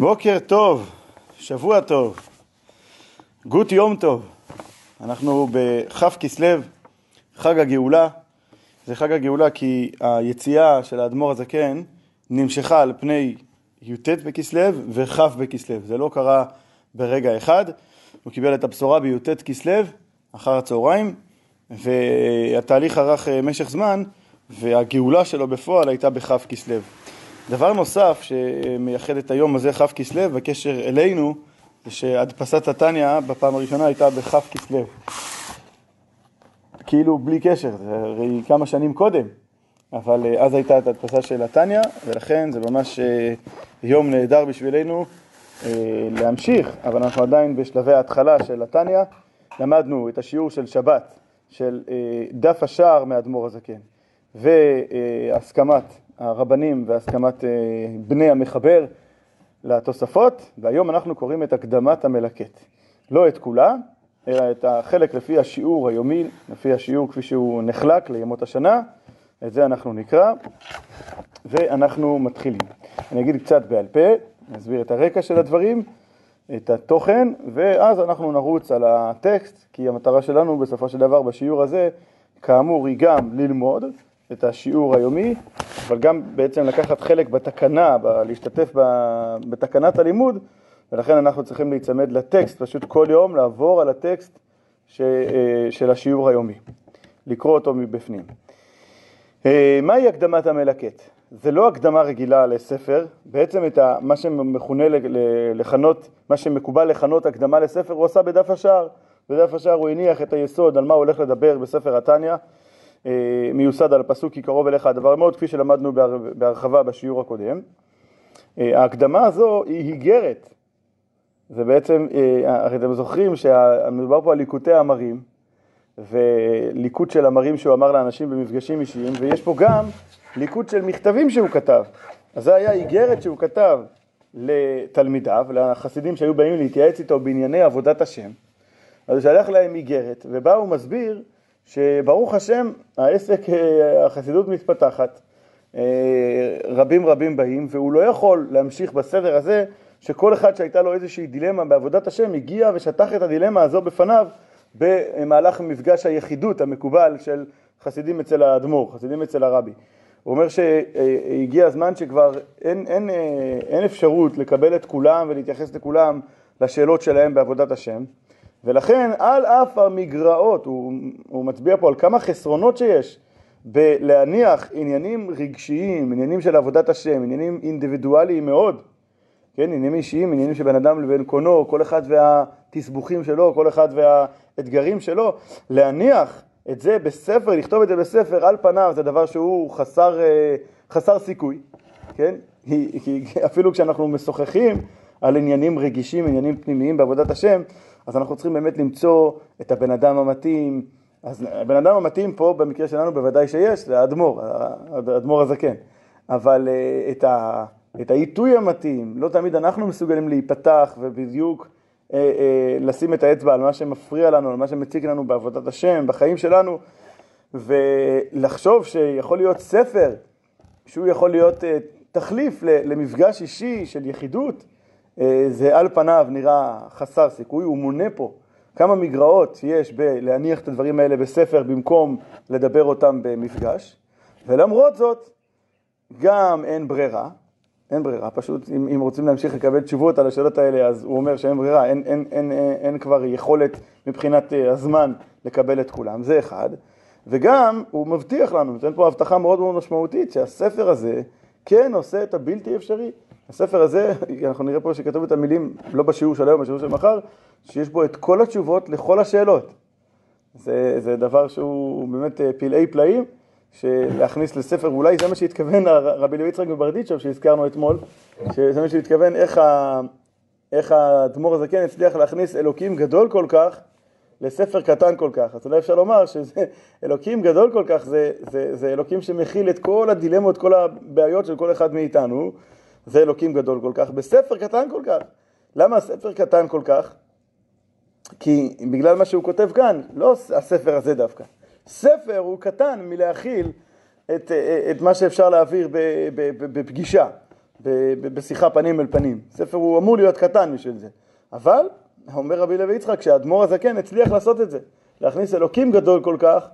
בוקר טוב, שבוע טוב, גוט יום טוב. אנחנו בחף כסלב, חג הגאולה. זה חג הגאולה כי היציאה של האדמור הזקן נמשכה על פני י"ט בכסלב וחף בכסלב. זה לא קרה ברגע אחד. הוא קיבל את הבשורה בי"ט כסלב אחר הצהריים, והתהליך ערך משך זמן, והגאולה שלו בפועל הייתה בחף כסלב. דבר נוסף שמייחד את היום הזה חף כסלב בקשר אלינו, זה שהדפסת התניה בפעם הראשונה הייתה בחף כסלב. כאילו בלי קשר, זה הרי כמה שנים קודם, אבל אז הייתה את הדפסה של התניה, ולכן זה ממש יום נהדר בשבילנו להמשיך, אבל אנחנו עדיין בשלבי ההתחלה של התניה. למדנו את השיעור של שבת, של דף השער מאדמור הזקן, והסכמת הרבנים והסכמת בני המחבר לתוספות, והיום אנחנו קוראים את הקדמת המלקט. לא את כולה, אלא את החלק לפי השיעור היומי, לפי השיעור כפי שהוא נחלק לימות השנה, את זה אנחנו נקרא, ואנחנו מתחילים. אני אגיד קצת בעל פה, נסביר את הרקע של הדברים, את התוכן, ואז אנחנו נרוץ על הטקסט, כי המטרה שלנו בסופו של דבר בשיעור הזה, כאמור, היא גם ללמוד את השיעור היומי, אבל גם בעצם לקחת חלק בתקנה, להשתתף בתקנת הלימוד, ולכן אנחנו צריכים להיצמד לטקסט, פשוט כל יום לעבור על הטקסט של השיעור היומי, לקרוא אותו מבפנים. מהי הקדמת המלקט? זה לא הקדמה רגילה לספר, בעצם את מה שמכונה לכנות, מה שמקובל לכנות הקדמה לספר, הוא עשה בדף השער. בדף השער הוא הניח את היסוד על מה הוא הולך לדבר בספר התניה, מיוסד על הפסוק כי קרוב אליך הדבר מאוד, כפי שלמדנו בהרחבה בשיעור הקודם. ההקדמה הזו היא היגרת. זה בעצם, אתם זוכרים שמדובר פה על ליקוטי אמרים, וליקוט של אמרים שהוא אמר לאנשים במפגשים אישיים, ויש פה גם ליקוט של מכתבים שהוא כתב. אז זה היה היגרת שהוא כתב לתלמידיו, לחסידים שהיו באים להתייעץ איתו בענייני עבודת השם. אז הוא שלח להם היגרת, ובא הוא מסביר שברוך השם העסק, החסידות מתפתחת, רבים באים, והוא לא יכול להמשיך בסדר הזה שכל אחד שהייתה לו איזושהי דילמה בעבודת השם הגיע ושטח את הדילמה הזו בפניו במהלך מפגש היחידות המקובל של חסידים אצל האדמור, חסידים אצל הרבי. הוא אומר שהגיע הזמן שכבר אין אפשרות לקבל את כולם ולהתייחס לכולם לשאלות שלהם בעבודת השם, ולכן על אף המגרעות, הוא מצביע פה על כמה חסרונות שיש בלהניח עניינים רגשיים, עניינים של עבודת השם, עניינים אינדיבידואליים מאוד, כן, עניינים אישיים, עניינים שבן אדם לבין קונו, כל אחד והתסבוכים שלו, כל אחד והאתגרים שלו, להניח את זה בספר, לכתוב את זה בספר על פניו, זה דבר שהוא חסר סיכוי, כן? אפילו כשאנחנו משוחחים על עניינים רגישים, עניינים פנימיים בעבודת השם, אז אנחנו צריכים באמת למצוא את הבן אדם המתאים. אז הבן אדם המתאים פה, במקרה שלנו בוודאי שיש, זה האדמור הזקן. אבל את העיתוי המתאים, לא תמיד אנחנו מסוגלים להיפתח ובדיוק לשים את האצבע על מה שמפריע לנו, על מה שמציק לנו בעבודת השם, בחיים שלנו, ולחשוב שיכול להיות ספר, שהוא יכול להיות תחליף למפגש אישי של יחידות, זה על פניו נראה חסר סיכוי. הוא מונה פה כמה מגרעות יש בלהניח את הדברים האלה בספר במקום לדבר אותם במפגש, ולמרות זאת גם אין ברירה, פשוט אם רוצים להמשיך לקבל תשובות על השאלות האלה, אז הוא אומר שאין ברירה, אין כבר יכולת מבחינת הזמן לקבל את כולם, זה אחד. וגם הוא מבטיח לנו, נותן פה הבטחה מאוד מאוד משמעותית, שהספר הזה כן עושה את הבלתי אפשרי. הספר הזה, אנחנו נראה פה שכתוב את המילים, לא בשיעור של היום, בשיעור של מחר, שיש בו את כל התשובות לכל השאלות. זה דבר שהוא באמת פלאי פלאים, שלהכניס לספר, אולי זה מה שהתכוון הרבי לוי יצחק מברדיצ'ב, שהזכרנו אתמול, שזה מה שהתכוון איך האדמור הזקן הצליח להכניס אלוקים גדול כל כך, לספר קטן כל כך. אז אולי אפשר לומר שזה אלוקים גדול כל כך, זה אלוקים שמכיל את כל הדילמות, כל הבעיות של כל אחד מאיתנו, זה אלוקים גדול כל כך, בספר קטן כל כך. למה הספר קטן כל כך? כי בגלל מה שהוא כותב כאן, לא הספר הזה דווקא. ספר הוא קטן מלהכיל את מה שאפשר להעביר בפגישה. בשיחה פנים אל פנים. ספר הוא אמור להיות קטן בשביל זה. אבל, אומר רבי לוי יצחק, שהאדמור הזקן הצליח לעשות את זה. להכניס אלוקים גדול כל כך,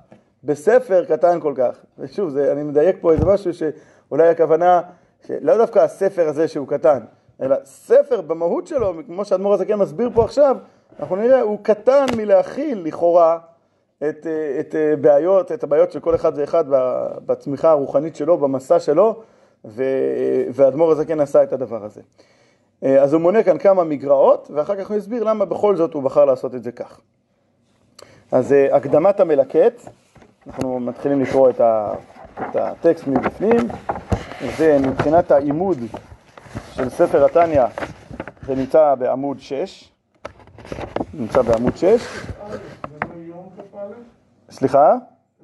בספר קטן כל כך. ושוב, זה, אני מדייק פה איזה משהו שאולי הכוונה, שלא דווקא הספר הזה שהוא קטן, אלא ספר במהות שלו, כמו שהאדמור הזקן מסביר פה עכשיו, אנחנו נראה, הוא קטן מלהכיל לכאורה את הבעיות של כל אחד ואחד בצמיחה הרוחנית שלו, במסע שלו, והאדמור הזקן עשה את הדבר הזה. אז הוא מונה כאן כמה מגרעות, ואחר כך הוא יסביר למה בכל זאת הוא בחר לעשות את זה כך. אז הקדמת המלקט, אנחנו מתחילים לקרוא את הטקסט מבפנים, ומבחינת העימוד של ספר התניה, זה נמצא בעמוד 6, נמצא בעמוד 6. סליחה?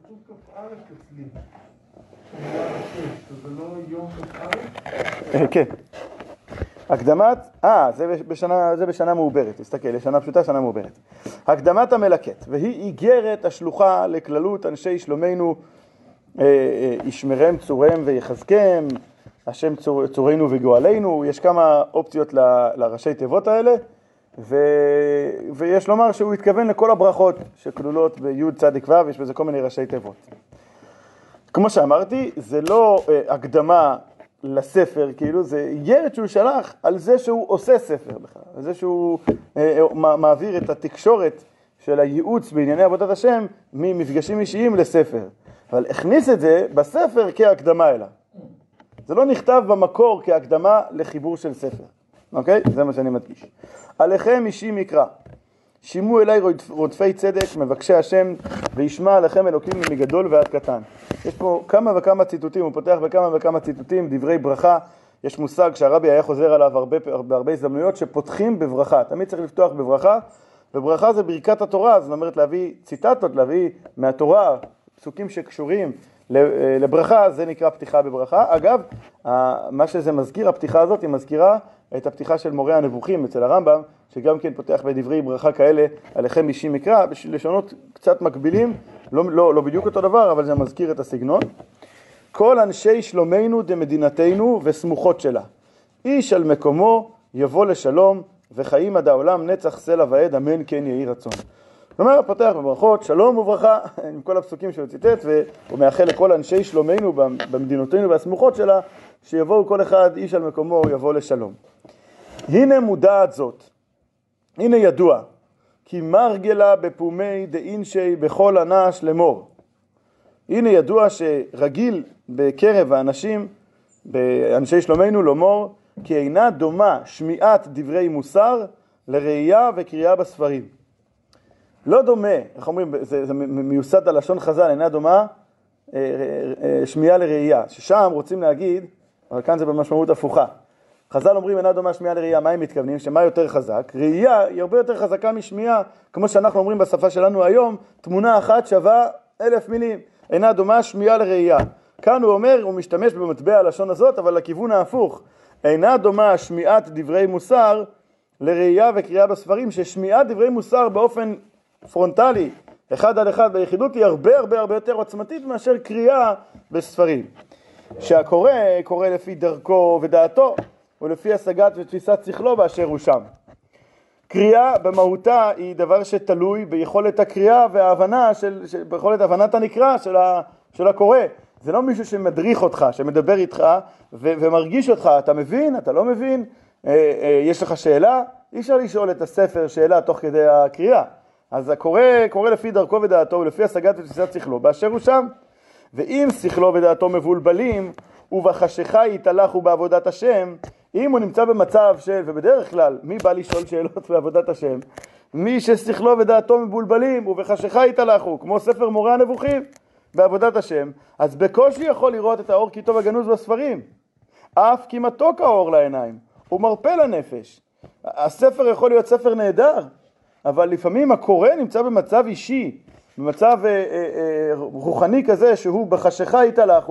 כתוב כפאר אצלי. זה לא יום כפאר? כן. הקדמת, זה בשנה מעוברת, תסתכל, שנה פשוטה, שנה מעוברת. הקדמת המלקט, והיא איגרת השלוחה לכללות אנשי שלומנו, ישמרם צורם ויחזקם, השם צורנו וגואלנו, יש כמה אופציות לראשי תיבות האלה, ויש לומר שהוא התכוון לכל הברכות שכלולות ביוד צדיק ו', יש בזה כל מיני ראשי תיבות. כמו שאמרתי, זה לא הקדמה לספר, כאילו זה איגרת שהוא שלח על זה שהוא עושה ספר בכלל, על זה שהוא מעביר את התקשורת של הייעוץ בענייני עבודת השם ממפגשים אישיים לספר, אבל הכניס את זה בספר כהקדמה אליו. זה לא נכתב במקור כהקדמה לחיבור של ספר. אוקיי? זה מה שאני מדגיש. עליכם אישי מקרא. שימו אליי רודפי צדק, מבקשי השם, וישמע עליכם אלוקים מגדול ועד קטן. יש פה כמה וכמה ציטוטים, הוא פותח בכמה וכמה ציטוטים, דברי ברכה. יש מושג שהרבי היה חוזר עליו בהרבה הזדמנויות, שפותחים בברכה. תמיד צריך לפתוח בברכה, וברכה זה ברכת התורה, זאת אומרת להביא ציטטות, להביא מהתורה, פסוקים שקשורים לברכה, זה נקרא פתיחה בברכה. אגב, מה שזה מזכיר, הפתיחה הזאת היא מזכירה את הפתיחה של מורה הנבוכים אצל הרמב"ם, שגם כן פותח בדברי ברכה כאלה, עליכם אישי מקרא, לשונות קצת מקבילים, לא בדיוק אותו דבר, אבל זה מזכיר את הסגנון. כל אנשי שלומנו דמדינתנו וסמוכות שלה. איש על מקומו יבוא לשלום, וחיים עד העולם נצח סלע ועד, אמן כן יהי רצון. כלומר, פותח בברכות, שלום וברכה, עם כל הפסוקים שהוא ציטט, והוא מאחל לכל אנשי שלומנו במדינותינו והסמוכות שלה, שיבואו כל אחד, איש על מקומו, יבוא לשלום. הנה מודעת זאת, הנה ידוע, כי מרגלה בפומי דאינשי בכל אנש למור. הנה ידוע שרגיל בקרב האנשים, באנשי שלומנו למור, כי אינה דומה שמיעת דברי מוסר לראייה וקריאה בספרים. לא דומה, איך אומרים, זה מיוסד על לשון חז"ל, אינה דומה שמיעה לראייה, ששם רוצים להגיד, אבל כאן זה במשמעות הפוכה. חז"ל אומרים אינה דומה שמיעה לראייה, מה הם מתכוונים? שמה יותר חזק? ראייה היא הרבה יותר חזקה משמיעה, כמו שאנחנו אומרים בשפה שלנו היום, תמונה אחת שווה 1000 מילים, אינה דומה שמיעה לראייה. כאן הוא אומר, הוא משתמש במטבע הלשון הזאת, אבל לכיוון ההפוך, אינה דומה שמיעת דברי מוסר לראייה וקריאה בספרים, ששמיעת דברי מוסר באופן פרונטלי, אחד על אחד ביחידות, היא הרבה הרבה הרבה יותר עוצמתית מאשר קריאה בספרים. שהקורא קורא לפי דרכו ודעתו, ולפי השגת ותפיסת שכלו באשר הוא שם. קריאה במהותה היא דבר שתלוי ביכולת הקריאה וההבנה, ביכולת הבנת הנקרא של הקורא. זה לא מישהו שמדריך אותך, שמדבר איתך ומרגיש אותך, אתה מבין, אתה לא מבין, יש לך שאלה, אי אפשר לשאול את הספר שאלה תוך כדי הקריאה. אז הקורא קורא לפי דרכו ודעתו ולפי השגת ותפיסת שכלו באשר הוא שם. ואם שכלו ודעתו מבולבלים ובחשיכה יתהלך בעבודת השם, אם הוא נמצא במצב של, ובדרך כלל מי בא לשאול שאלות בעבודת השם? מי ששכלו ודעתו מבולבלים ובחשיכה יתהלך, כמו ספר מורה הנבוכים בעבודת השם, אז בקושי יכול לראות את האור כי טוב הגנוז בספרים, אף כי מתוק האור לעיניים ומרפא לנפש. הספר יכול להיות ספר נהדר, אבל לפעמים הקורא נמצא במצב אישי, במצב רוחני כזה שהוא בחשיכה יתהלך,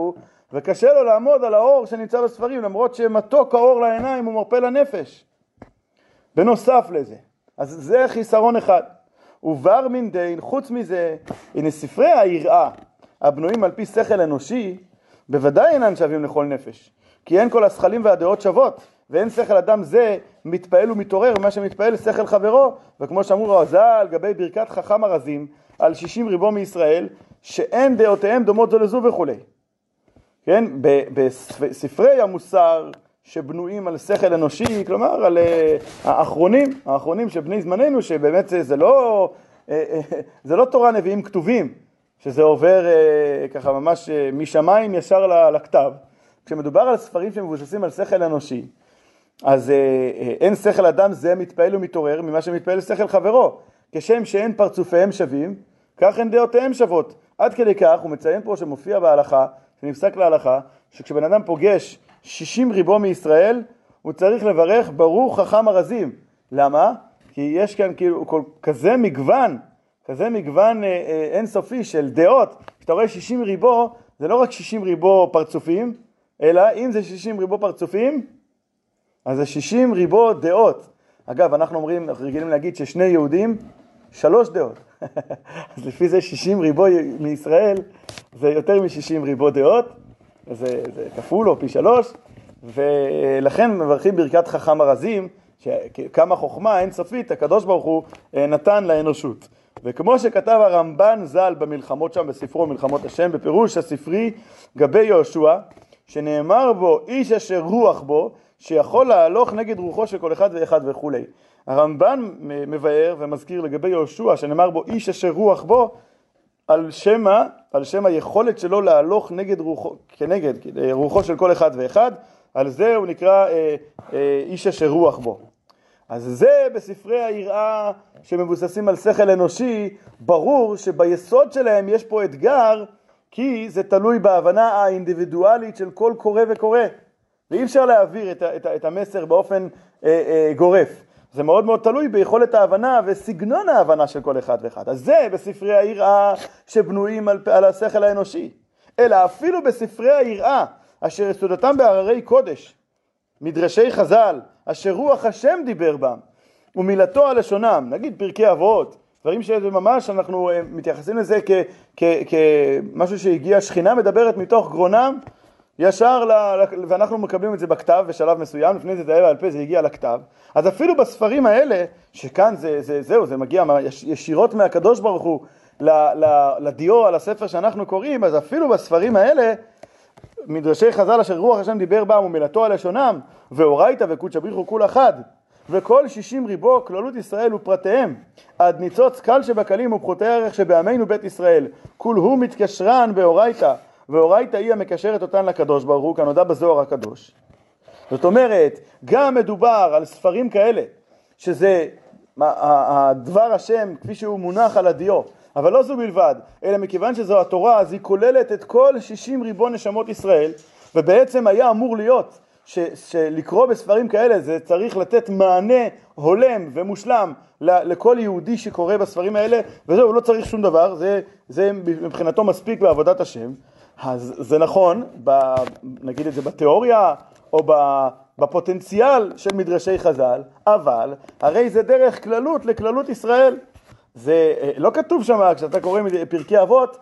וקשה לו לעמוד על האור שנמצא בספרים, למרות שמתוק האור לעיניים ומרפא לנפש. בנוסף לזה, אז זה חיסרון אחד. ובר מן דין, חוץ מזה, הנה ספרי היראה, הבנויים על פי שכל אנושי, בוודאי אינם שווים לכל נפש. כי אין כל השכלים והדעות שוות, ואין שכל אדם זה מתפעל ומתעורר, ומה שמתפעל שכל חברו. וכמו שאמרו רז"ל, גבי ברכת חכם הרזים, על 60 ריבו מישראל, שאין דעותיהם דומות זו לזו וכו'. כן, בספרי המוסר שבנויים על שכל אנושי, כלומר על האחרונים שבני זמננו, שבאמת זה לא תורה נביאים כתובים, שזה עובר ככה ממש משמיים ישר לכתב. כשמדובר על ספרים שמבוססים על שכל אנושי, אז אין שכל אדם זה מתפעל ומתעורר ממה שמתפעל שכל חברו. כשם שאין פרצופיהם שווים, כך אין דעותיהם שוות. עד כדי כך הוא מציין פה שמופיע בהלכה, שנפסק להלכה, שכשבן אדם פוגש 60 ריבו מישראל, הוא צריך לברך ברוך חכם הרזים. למה? כי יש כאן כאילו כזה מגוון אינסופי של דעות. כשאתה רואה 60 ריבו, זה לא רק 60 ריבו פרצופים, אלא אם זה 60 ריבו פרצופים, אז זה 60 ריבו דעות. אגב, אנחנו רגילים להגיד ששני יהודים, 3 דעות. אז לפי זה 60 ריבו מישראל, זה יותר מ-60 ריבו דעות, זה כפול או פי 3, ולכן מברכים ברכת חכם הרזים, שכמה חוכמה אינסופית הקדוש ברוך הוא נתן לאנושות. וכמו שכתב הרמב"ן ז"ל במלחמות שם בספרו מלחמות השם, בפירוש הספרי גבי יהושע, שנאמר בו איש אשר רוח בו, שיכול להלוך נגד רוחו של כל אחד ואחד וכו'. הרמב"ן מבאר ומזכיר לגבי יהושע, שנאמר בו איש אשר רוח בו, על שם היכולת שלו להלוך נגד רוחו, כנגד רוחו של כל אחד ואחד, על זה הוא נקרא איש אשר רוח בו. אז זה בספרי היראה שמבוססים על שכל אנושי, ברור שביסוד שלהם יש פה אתגר, כי זה תלוי בהבנה האינדיבידואלית של כל קורא וקורא. ואי אפשר להעביר את המסר באופן גורף. זה מאוד מאוד תלוי ביכולת ההבנה וסגנון ההבנה של כל אחד ואחד. אז זה בספרי היראה שבנויים על השכל האנושי. אלא אפילו בספרי היראה אשר יסודתם בהררי קודש, מדרשי חז"ל, אשר רוח השם דיבר בם, ומילתו הלשונם, נגיד פרקי אבות, דברים שממש אנחנו מתייחסים לזה כמשהו שהגיע, שכינה מדברת מתוך גרונם, ישר, ואנחנו מקבלים את זה בכתב בשלב מסוים, לפני זה היה בעל פה, זה הגיע לכתב. אז אפילו בספרים האלה, שכאן זה מגיע ישירות מהקדוש ברוך הוא לדיו על הספר שאנחנו קוראים, אז אפילו בספרים האלה, מדרשי חז"ל אשר רוח השם דיבר בם ומילתו הלשונם, ואורייתא וקודשא בריך הוא כול אחד, וכל 60 ריבו כללות ישראל ופרטיהם, עד ניצוץ קל שבקלים ופחותי ערך שבעמנו בית ישראל, כול הוא מתקשרן באורייתא, ואורייתא היא המקשרת אותן לקדוש ברוך הוא, כנודע בזוהר הקדוש. זאת אומרת, גם מדובר על ספרים כאלה, שזה הדבר השם כפי שהוא מונח על הדיו, אבל לא זו בלבד, אלא מכיוון שזו התורה, אז היא כוללת את כל 60 ריבון נשמות ישראל, ובעצם היה אמור להיות שלקרוא בספרים כאלה, זה צריך לתת מענה הולם ומושלם לכל יהודי שקורא בספרים האלה, וזהו, לא צריך שום דבר, זה מבחינתו מספיק בעבודת השם. אז זה נכון, נגיד את זה בתיאוריה, או בפוטנציאל של מדרשי חז"ל, אבל הרי זה דרך כללות לכללות ישראל. זה לא כתוב שם, כשאתה קורא פרקי אבות,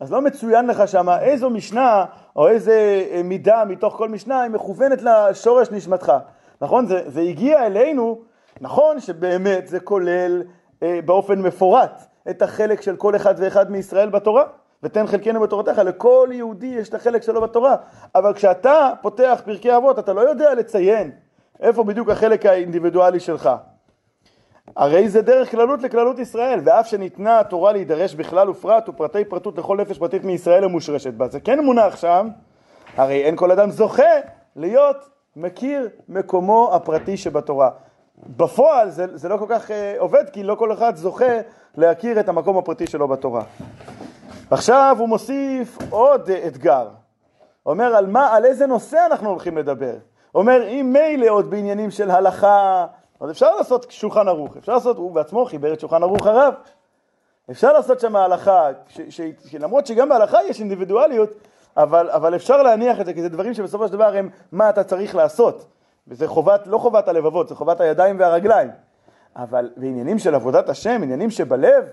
אז לא מצוין לך שם איזו משנה או איזה מידה מתוך כל משנה היא מכוונת לשורש נשמתך. נכון? זה הגיע אלינו, נכון שבאמת זה כולל באופן מפורט את החלק של כל אחד ואחד מישראל בתורה, ותן חלקנו בתורתך, לכל יהודי יש את החלק שלו בתורה, אבל כשאתה פותח פרקי אבות, אתה לא יודע לציין איפה בדיוק החלק האינדיבידואלי שלך. הרי זה דרך כללות לכללות ישראל, ואף שניתנה התורה להידרש בכלל ופרט ופרטי פרטות לכל נפש פרטית מישראל המושרשת בה. זה כן מונח שם, הרי אין כל אדם זוכה להיות מכיר מקומו הפרטי שבתורה. בפועל זה לא כל כך עובד, כי לא כל אחד זוכה להכיר את המקום הפרטי שלו בתורה. עכשיו הוא מוסיף עוד אתגר. אומר על איזה נושא אנחנו הולכים לדבר. אומר אם מילא עוד בעניינים של הלכה, אז אפשר לעשות שולחן ערוך, הוא בעצמו חיבר את שולחן ערוך הרב. אפשר לעשות שם ההלכה, למרות שגם בהלכה יש אינדיבידואליות, אבל אפשר להניח את זה, כי זה דברים שבסופו של דבר הם מה אתה צריך לעשות. וזה לא חובת הלבבות, זה חובת הידיים והרגליים. אבל בעניינים של עבודת השם, עניינים שבלב,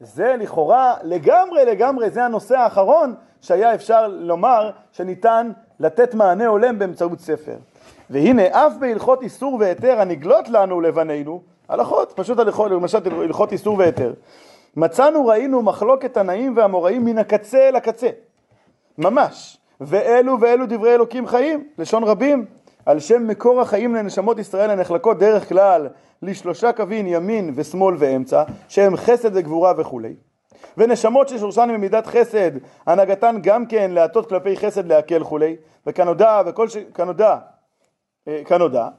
זה לכאורה לגמרי, זה הנושא האחרון שהיה אפשר לומר שניתן לתת מענה הולם באמצעות ספר. והנה אף בהלכות איסור והיתר הנגלות לנו לבנינו, הלכות, פשוט הלכות, למשל הלכות איסור והיתר, מצאנו ראינו מחלוקת תנאים והאמוראים מן הקצה אל הקצה, ממש, ואלו ואלו דברי אלוקים חיים, לשון רבים, על שם מקור החיים לנשמות ישראל הנחלקות דרך כלל לשלושה קווין, ימין ושמאל ואמצע, שהם חסד וגבורה וכו'. ונשמות ששורשן ממידת חסד, הנהגתן גם כן להטות כלפי חסד להקל וכו'. וכנודע,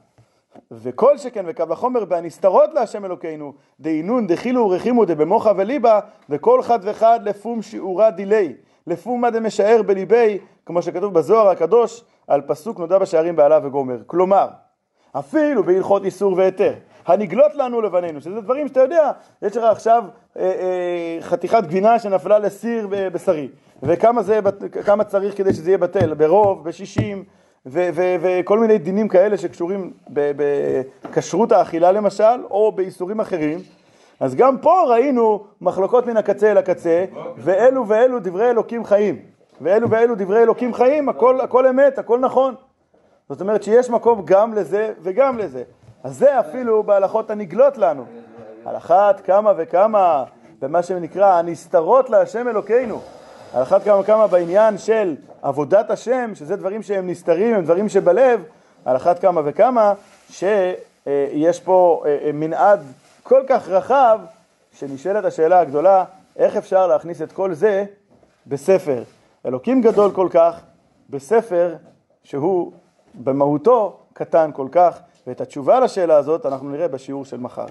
וכל שכן וקו החומר בהנסתרות להשם אלוקינו, דהינון, דחילו ורחימו, דבמוחה וליבה, וכל חד וחד לפום שיעורה דילי, לפום מה דמשאר בליבי, כמו שכתוב בזוהר הקדוש, על פסוק נודע בשערים בעלה וגומר. כלומר, אפילו בהלכות איסור והיתר, הנגלות לנו לבנינו, שזה דברים שאתה יודע, יש לך עכשיו חתיכת גבינה שנפלה לסיר בשרי, וכמה זה, כמה צריך כדי שזה יהיה בטל, ברוב, בשישים, וכל מיני דינים כאלה שקשורים בקשרות האכילה למשל, או באיסורים אחרים. אז גם פה ראינו מחלוקות מן הקצה אל הקצה, ואלו ואלו דברי אלוקים חיים. ואלו ואלו דברי אלוקים חיים, הכל אמת, הכל נכון. זאת אומרת שיש מקום גם לזה וגם לזה. אז זה אפילו בהלכות הנגלות לנו. על אחת כמה וכמה, במה שנקרא הנסתרות להשם אלוקינו. על אחת כמה וכמה בעניין של עבודת השם, שזה דברים שהם נסתרים, הם דברים שבלב. על אחת כמה וכמה שיש פה מנעד כל כך רחב, שנשאלת השאלה הגדולה, איך אפשר להכניס את כל זה בספר? אלוקים גדול כל כך, בספר שהוא במהותו קטן כל כך, ואת התשובה לשאלה הזאת אנחנו נראה בשיעור של מחר.